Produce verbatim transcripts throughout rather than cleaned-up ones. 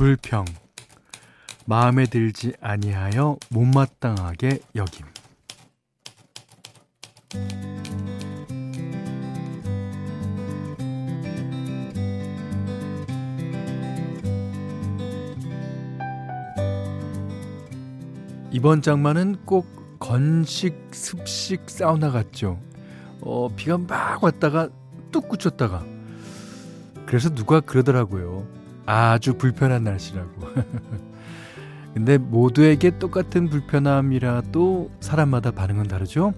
불평, 마음에 들지 아니하여 못마땅하게 여김. 이번 장마는 꼭 건식, 습식 사우나 같죠. 어, 비가 막 왔다가 뚝 그쳤다가. 그래서 누가 그러더라고요. 아주 불편한 날씨라고. 근데 모두에게 똑같은 불편함이라도 사람마다 반응은 다르죠.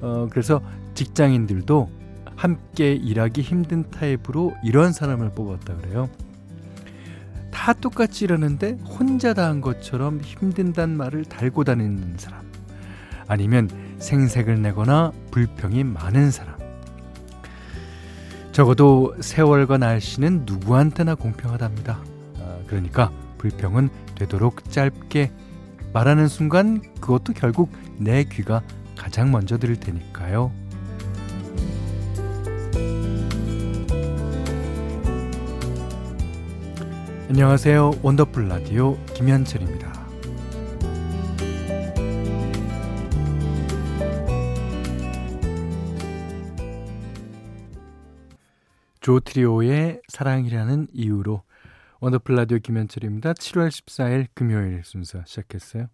어, 그래서 직장인들도 함께 일하기 힘든 타입으로 이런 사람을 뽑았다 그래요. 다 똑같이 일하는데 혼자 다 한 것처럼 힘든단 말을 달고 다니는 사람, 아니면 생색을 내거나 불평이 많은 사람. 적어도 세월과 날씨는 누구한테나 공평하답니다. 아, 그러니까 불평은 되도록 짧게 말하는 순간 그것도 결국 내 귀가 가장 먼저 들을 테니까요. 안녕하세요. 원더풀 라디오 김현철입니다. 조트리오의 사랑이라는 이유로 원더풀 라디오 김현철입니다. 칠월 십사일 금요일 순서 시작했어요.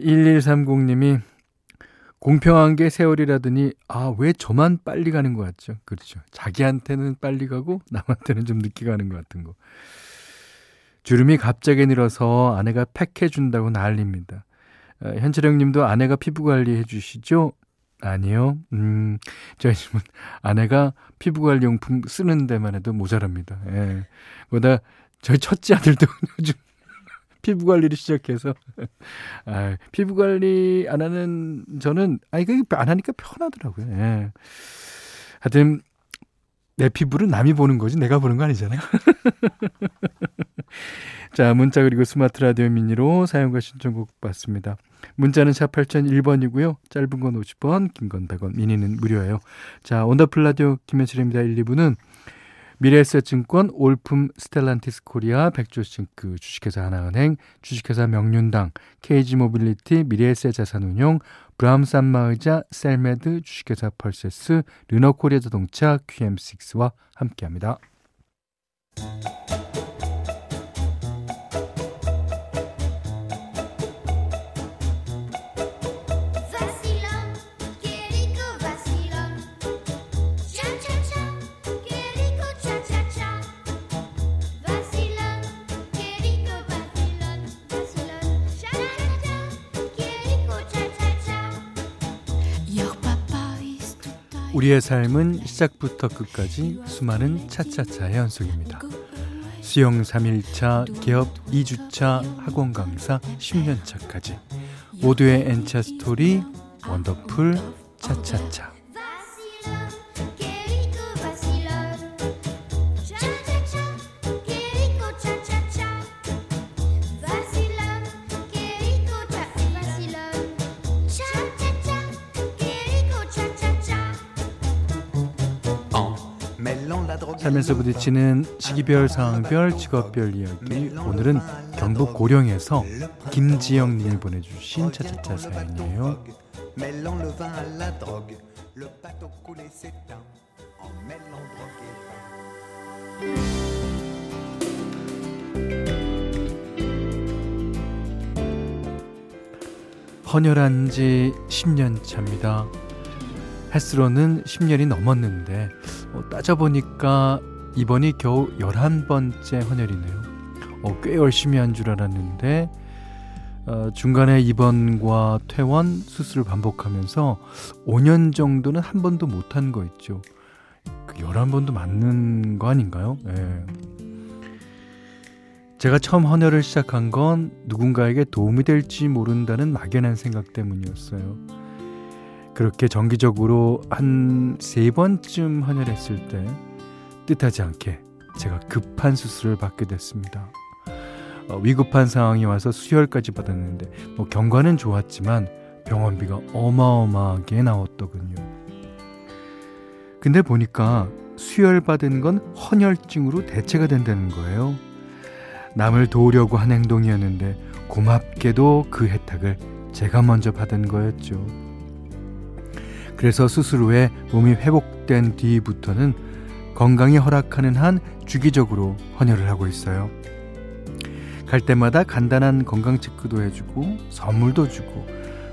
일일삼공님이 공평한 게 세월이라더니 아, 왜 저만 빨리 가는 것 같죠? 그렇죠. 자기한테는 빨리 가고 남한테는 좀 늦게 가는 것 같은 거. 주름이 갑자기 늘어서 아내가 팩해준다고 난리입니다. 현철 형님도 아내가 피부관리 해주시죠? 아니요. 음, 저희 집은 아내가 피부관리 용품 쓰는 데만 해도 모자랍니다. 예. 뭐다 저희 첫째 아들도 요즘 피부관리를 시작해서 아, 피부관리 안 하는 저는 아, 이거 안 하니까 편하더라고요. 예. 하여튼 내 피부를 남이 보는 거지 내가 보는 거 아니잖아요. 자, 문자 그리고 스마트 라디오 미니로 사용과 신청곡 받습니다. 문자는 샷 팔공공일번이고요. 짧은 건 오십원, 긴 건 백원, 미니는 무료예요. 자, 원더풀 라디오 김현철입니다. 일, 이부는 미래에셋증권, 올품, 스텔란티스 코리아, 백조싱크, 주식회사 하나은행, 주식회사 명륜당, 케이지모빌리티, 미래에셋 자산운용, 브람산마의자, 셀메드, 주식회사 펄세스, 르너코리아 자동차, 큐엠식스와 함께합니다. 우리의 삶은 시작부터 끝까지 수많은 차차차의 연속입니다. 수영 삼일차, 개업 이주차, 학원 강사 십년차까지 모두의 N차 스토리, 원더풀 차차차. 살면서 부딪히는 시기별, 상황별, 직업별 이야기. 오늘은 경북 고령에서 김지영 님이 보내주신 차차차 사연이에요. 헌혈한 지 십년 차입니다. 햇수로는 십년이 넘었는데 어, 따져보니까 이번이 겨우 열한번째 헌혈이네요. 어, 꽤 열심히 한 줄 알았는데 어, 중간에 입원과 퇴원, 수술을 반복하면서 오년 정도는 한 번도 못한 거 있죠. 그 열한번도 맞는 거 아닌가요? 예. 제가 처음 헌혈을 시작한 건 누군가에게 도움이 될지 모른다는 막연한 생각 때문이었어요. 그렇게 정기적으로 한 세 번쯤 헌혈했을 때 뜻하지 않게 제가 급한 수술을 받게 됐습니다. 어, 위급한 상황이 와서 수혈까지 받았는데 뭐 경과는 좋았지만 병원비가 어마어마하게 나왔더군요. 근데 보니까 수혈받은 건 헌혈증으로 대체가 된다는 거예요. 남을 도우려고 한 행동이었는데 고맙게도 그 해탁을 제가 먼저 받은 거였죠. 그래서 수술 후에 몸이 회복된 뒤부터는 건강이 허락하는 한 주기적으로 헌혈을 하고 있어요. 갈 때마다 간단한 건강 체크도 해주고 선물도 주고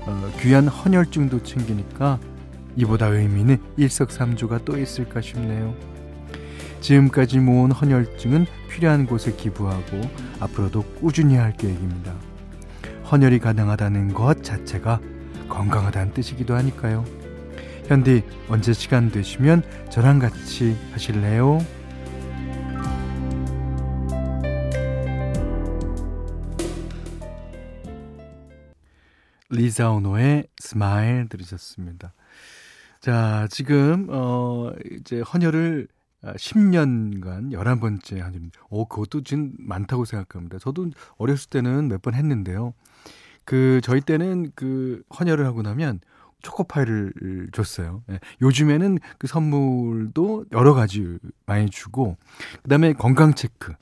어, 귀한 헌혈증도 챙기니까 이보다 의미는 일석삼조가 또 있을까 싶네요. 지금까지 모은 헌혈증은 필요한 곳에 기부하고 앞으로도 꾸준히 할 계획입니다. 헌혈이 가능하다는 것 자체가 건강하다는 뜻이기도 하니까요. 현디, 언제 시간 되시면 저랑 같이 하실래요? 리사 오노의 스마일 들으셨습니다. 자, 지금 어 이제 헌혈을 십 년간 열한 번째 헌혈입니다. 오, 그것도 지금 많다고 생각합니다. 저도 어렸을 때는 몇 번 했는데요. 그 저희 때는 그 헌혈을 하고 나면 초코파이를 줬어요. 예. 요즘에는 그 선물도 여러 가지 많이 주고, 그 다음에 건강 체크,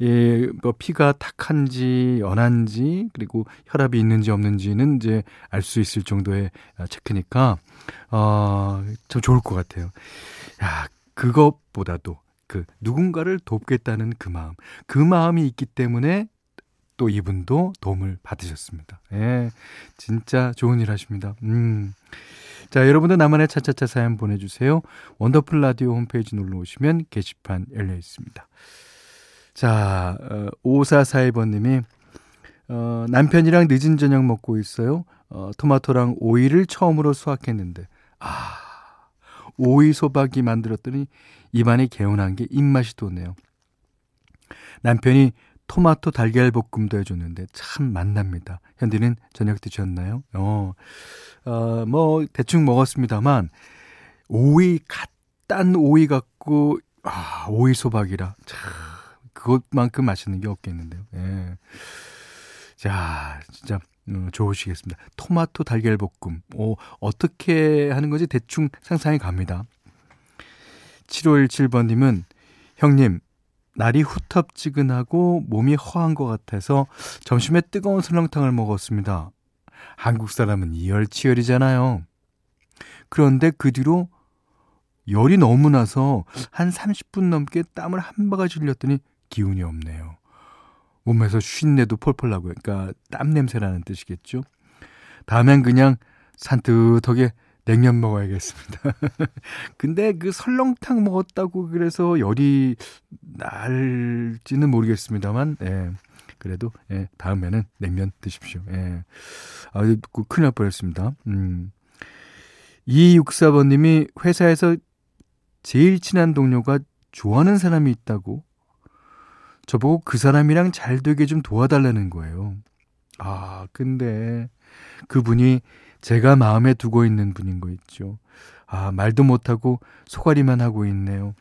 예, 뭐 피가 탁한지 연한지 그리고 혈압이 있는지 없는지는 이제 알 수 있을 정도의 체크니까 어, 참 좋을 것 같아요. 야, 그것보다도 그 누군가를 돕겠다는 그 마음, 그 마음이 있기 때문에 또 이분도 도움을 받으셨습니다. 예, 진짜 좋은 일 하십니다. 음. 자, 여러분도 나만의 차차차 사연 보내주세요. 원더풀 라디오 홈페이지 놀러오시면 게시판 열려있습니다. 자, 어, 오사사이 번님이 어, 남편이랑 늦은 저녁 먹고 있어요. 어, 토마토랑 오이를 처음으로 수확했는데 아, 오이 소박이 만들었더니 입안이 개운한 게 입맛이 도네요. 남편이 토마토 달걀 볶음도 해줬는데 참 맛납니다. 현디는 저녁 드셨나요? 어, 어, 뭐 대충 먹었습니다만 오이 갓 딴 오이 갖고 아, 오이 소박이라 참 그것만큼 맛있는 게 없겠는데요. 예. 자, 진짜 음, 좋으시겠습니다. 토마토 달걀 볶음. 오, 어떻게 하는 건지 대충 상상이 갑니다. 칠오일칠 번님은 형님, 날이 후텁지근하고 몸이 허한 것 같아서 점심에 뜨거운 설렁탕을 먹었습니다. 한국 사람은 이열치열이잖아요. 그런데 그 뒤로 열이 너무 나서 한 삼십 분 넘게 땀을 한 바가지 흘렸더니 기운이 없네요. 몸에서 쉰내도 폴폴 나고요. 그러니까 땀 냄새라는 뜻이겠죠. 다음엔 그냥 산뜻하게 냉면 먹어야겠습니다. 근데 그 설렁탕 먹었다고 그래서 열이 날지는 모르겠습니다만, 예, 그래도, 예, 다음에는 냉면 드십시오. 예. 아, 큰일 날 뻔했습니다. 음. 이육사 번님이 회사에서 제일 친한 동료가 좋아하는 사람이 있다고 저보고 그 사람이랑 잘 되게 좀 도와달라는 거예요. 아, 근데 그분이 제가 마음에 두고 있는 분인 거 있죠. 아, 말도 못하고 소가리만 하고 있네요.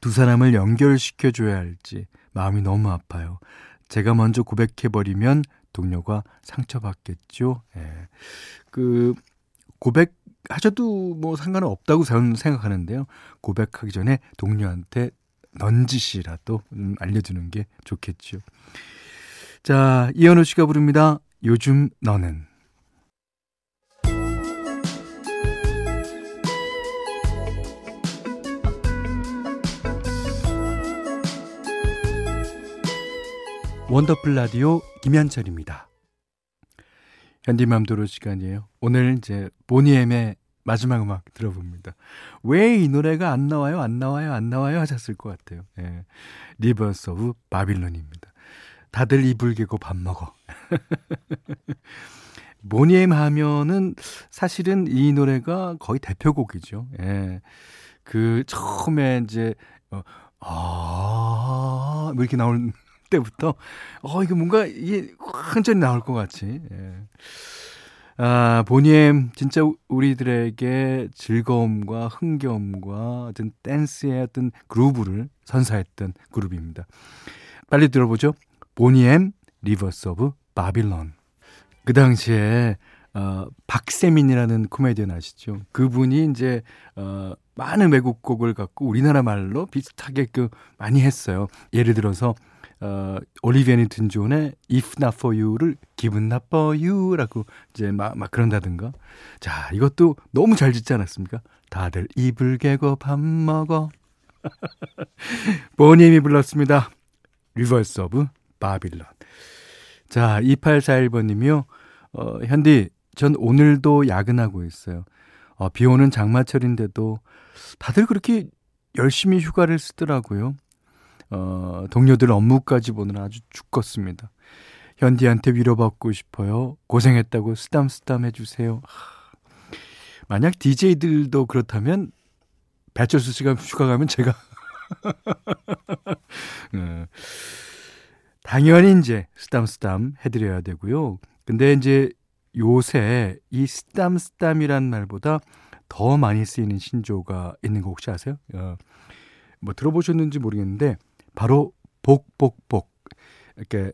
두 사람을 연결시켜줘야 할지 마음이 너무 아파요. 제가 먼저 고백해버리면 동료가 상처받겠죠. 예. 그 고백하셔도 뭐 상관은 없다고 저는 생각하는데요. 고백하기 전에 동료한테 넌지시라도 음, 알려주는 게 좋겠죠. 자, 이현우 씨가 부릅니다. 요즘 너는. 원더풀 라디오 김현철입니다. 현디 맘대로 시간이에요. 오늘 이제 보니엠의 마지막 음악 들어봅니다. 왜 이 노래가 안 나와요? 안 나와요? 안 나와요? 하셨을 것 같아요. 예. 리버스 오브 바빌론입니다. 다들 이불 개고 밥 먹어. 보니엠 하면은 사실은 이 노래가 거의 대표곡이죠. 예. 그 처음에 이제 어, 아, 이렇게 나오는 때부터 어 이게 뭔가 이게 완전히 나올 것 같이. 예. 아, 보니엠 진짜 우리들에게 즐거움과 흥겨움과 어떤 댄스의 어떤 그루브를 선사했던 그룹입니다. 빨리 들어보죠. 보니엠 리버스 오브 바빌론. 그 당시에 어, 박세민이라는 코미디언 아시죠? 그분이 이제 어, 많은 외국 곡을 갖고 우리나라 말로 비슷하게 그 많이 했어요. 예를 들어서 어, 올리비아 뉴튼 존의 If Not For You를 기분 나빠 you라고 이제 막, 막 그런다든가. 자, 이것도 너무 잘 짓지 않았습니까? 다들 이불 개고 밥 먹어. 보님이 불렀습니다. 리버스 오브 바빌론. 자, 이팔사일 번님이요. 어, 현디, 전 오늘도 야근하고 있어요. 어, 비오는 장마철인데도 다들 그렇게 열심히 휴가를 쓰더라고요. 어, 동료들 업무까지 보느라 아주 죽겠습니다. 현디한테 위로받고 싶어요. 고생했다고 쓰담쓰담 해주세요. 하, 만약 디제이들도 그렇다면 배철수 씨가 휴가 가면 제가 네. 당연히 이제 쓰담쓰담 해드려야 되고요. 근데 이제 요새 이 쓰담쓰담이란 말보다 더 많이 쓰이는 신조어가 있는 거 혹시 아세요? 어, 뭐 들어보셨는지 모르겠는데 바로 복복복, 이렇게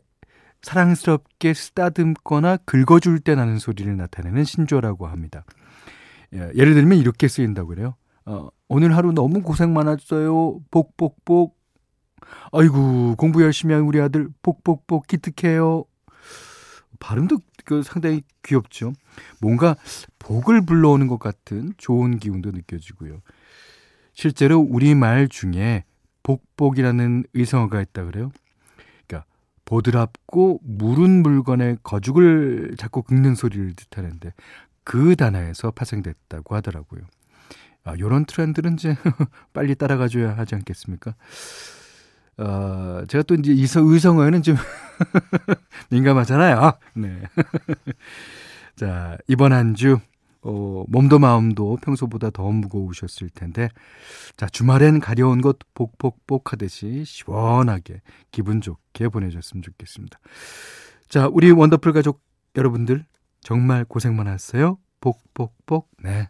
사랑스럽게 쓰다듬거나 긁어줄 때 나는 소리를 나타내는 신조어라고 합니다. 예, 예를 들면 이렇게 쓰인다고 그래요. 어, 오늘 하루 너무 고생 많았어요. 복복복. 아이고, 공부 열심히 한 우리 아들 복복복 기특해요. 발음도 그 상당히 귀엽죠. 뭔가 복을 불러오는 것 같은 좋은 기운도 느껴지고요. 실제로 우리말 중에 복복이라는 의성어가 있다 그래요. 그러니까 보드랍고 무른 물건의 거죽을 자꾸 긁는 소리를 뜻하는데 그 단어에서 파생됐다고 하더라고요. 아, 이런 트렌드는 이제 빨리 따라가줘야 하지 않겠습니까? 어, 제가 또 이제 의성어에는 좀 민감하잖아요. 네. 자, 이번 한 주, 어, 몸도 마음도 평소보다 더 무거우셨을 텐데, 자, 주말엔 가려운 것 복복복 하듯이 시원하게 기분 좋게 보내셨으면 좋겠습니다. 자, 우리 원더풀 가족 여러분들, 정말 고생 많았어요. 복복복. 네.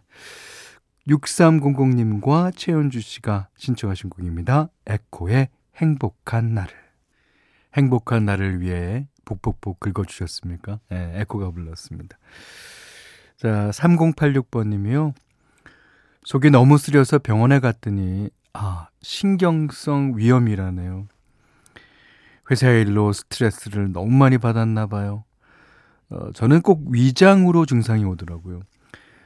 육삼공공님과 최현주 씨가 신청하신 곡입니다. 에코의 행복한 날을. 행복한 날을 위해 복복복 긁어주셨습니까? 네, 에코가 불렀습니다. 자, 삼공팔육 번님이요. 속이 너무 쓰려서 병원에 갔더니 아, 신경성 위염이라네요. 회사 일로 스트레스를 너무 많이 받았나 봐요. 어, 저는 꼭 위장으로 증상이 오더라고요.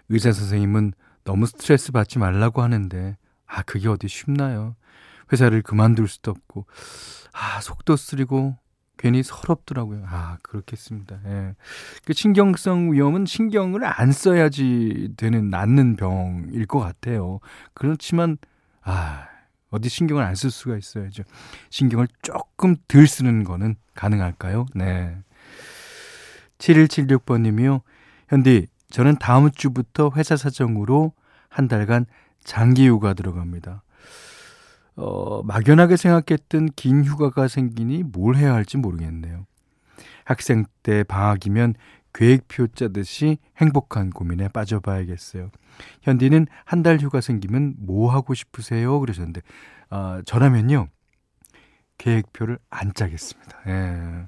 의사 선생님은 너무 스트레스 받지 말라고 하는데 아, 그게 어디 쉽나요? 회사를 그만둘 수도 없고, 아, 속도 쓰리고 괜히 서럽더라고요. 아, 그렇겠습니다. 예. 그 신경성 위염은 신경을 안 써야지 되는 낫는 병일 것 같아요. 그렇지만 아, 어디 신경을 안 쓸 수가 있어야죠. 신경을 조금 덜 쓰는 거는 가능할까요? 네. 칠일칠육 번님이요. 현디, 저는 다음 주부터 회사 사정으로 한 달간 장기 휴가 들어갑니다. 어, 막연하게 생각했던 긴 휴가가 생기니 뭘 해야 할지 모르겠네요. 학생 때 방학이면 계획표 짜듯이 행복한 고민에 빠져봐야겠어요. 현디는 한 달 휴가 생기면 뭐 하고 싶으세요? 그러셨는데 어, 저라면요, 계획표를 안 짜겠습니다. 예.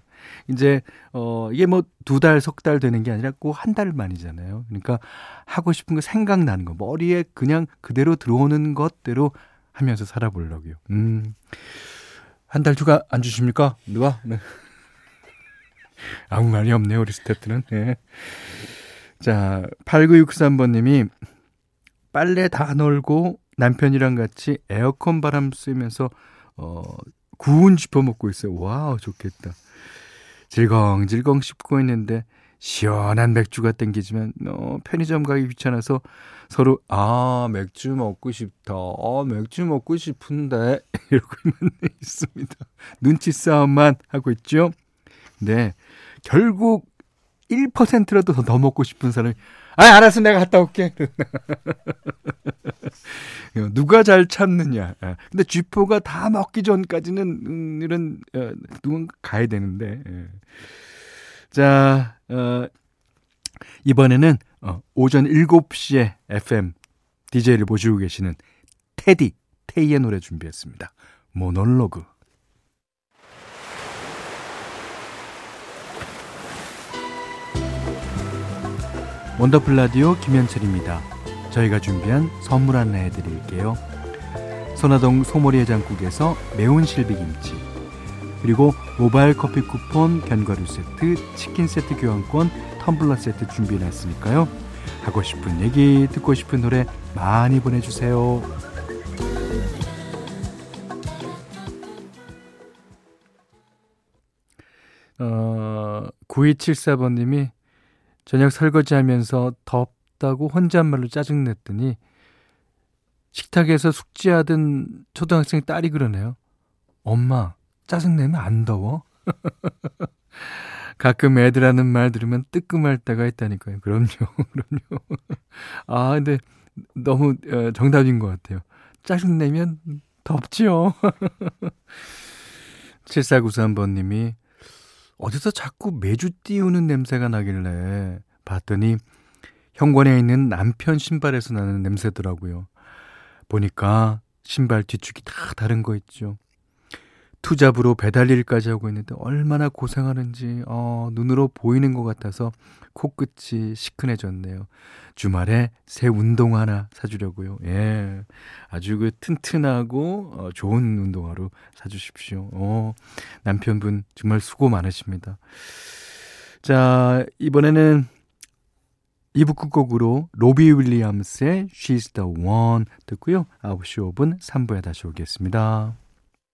이제 어, 이게 뭐 두 달, 석 달 되는 게 아니라 꼭 한 달만이잖아요. 그러니까 하고 싶은 거, 생각나는 거, 머리에 그냥 그대로 들어오는 것대로 하면서 살아보려고요. 음, 한 달 휴가 안 주십니까? 누가? 네. 아무 말이 없네요, 우리 스태프는. 네. 자, 팔구육삼 번님이 빨래 다 널고 남편이랑 같이 에어컨 바람 쐬면서 어, 구운 쥐퍼 먹고 있어요. 와우, 좋겠다. 질겅질겅 씹고 있는데 시원한 맥주가 땡기지만 어, 편의점 가기 귀찮아서 서로 아, 맥주 먹고 싶다, 어, 맥주 먹고 싶은데 이러고만 있습니다. 눈치 싸움만 하고 있죠. 네, 결국 일 퍼센트라도 더, 더 먹고 싶은 사람이 아, 알았어, 내가 갔다 올게. 누가 잘 참느냐. 근데 쥐포가 다 먹기 전까지는 이런 누군가 가야 되는데. 자, 어, 이번에는 어, 오전 일곱 시에 에프엠 디제이를 모시고 계시는 테디, 테이의 노래 준비했습니다. 모놀로그. 원더풀 라디오 김현철입니다. 저희가 준비한 선물 안내해 드릴게요. 선화동 소머리 해장국에서 매운 실비김치, 그리고 모바일 커피 쿠폰, 견과류 세트, 치킨 세트 교환권, 텀블러 세트 준비해놨으니까요. 하고 싶은 얘기, 듣고 싶은 노래 많이 보내주세요. 어, 구이칠사번님이 저녁 설거지하면서 덥다고 혼잣말로 짜증냈더니 식탁에서 숙제하던 초등학생 딸이 그러네요. 엄마, 짜증내면 안 더워? 가끔 애들 하는 말 들으면 뜨끔할 때가 있다니까요. 그럼요. 그럼요. 아, 근데 너무 정답인 것 같아요. 짜증내면 덥지요. 칠사구삼번님이 어디서 자꾸 매주 띄우는 냄새가 나길래 봤더니 현관에 있는 남편 신발에서 나는 냄새더라고요. 보니까 신발 뒤축이 다 다른 거 있죠. 투잡으로 배달일까지 하고 있는데 얼마나 고생하는지 어, 눈으로 보이는 것 같아서 코끝이 시큰해졌네요. 주말에 새 운동화 하나 사주려고요. 예, 아주 그 튼튼하고 어, 좋은 운동화로 사주십시오. 어, 남편분 정말 수고 많으십니다. 자, 이번에는 이 부 끝곡으로 로비 윌리엄스의 She's the One 듣고요. 아홉 시 오 분 삼 부에 다시 오겠습니다.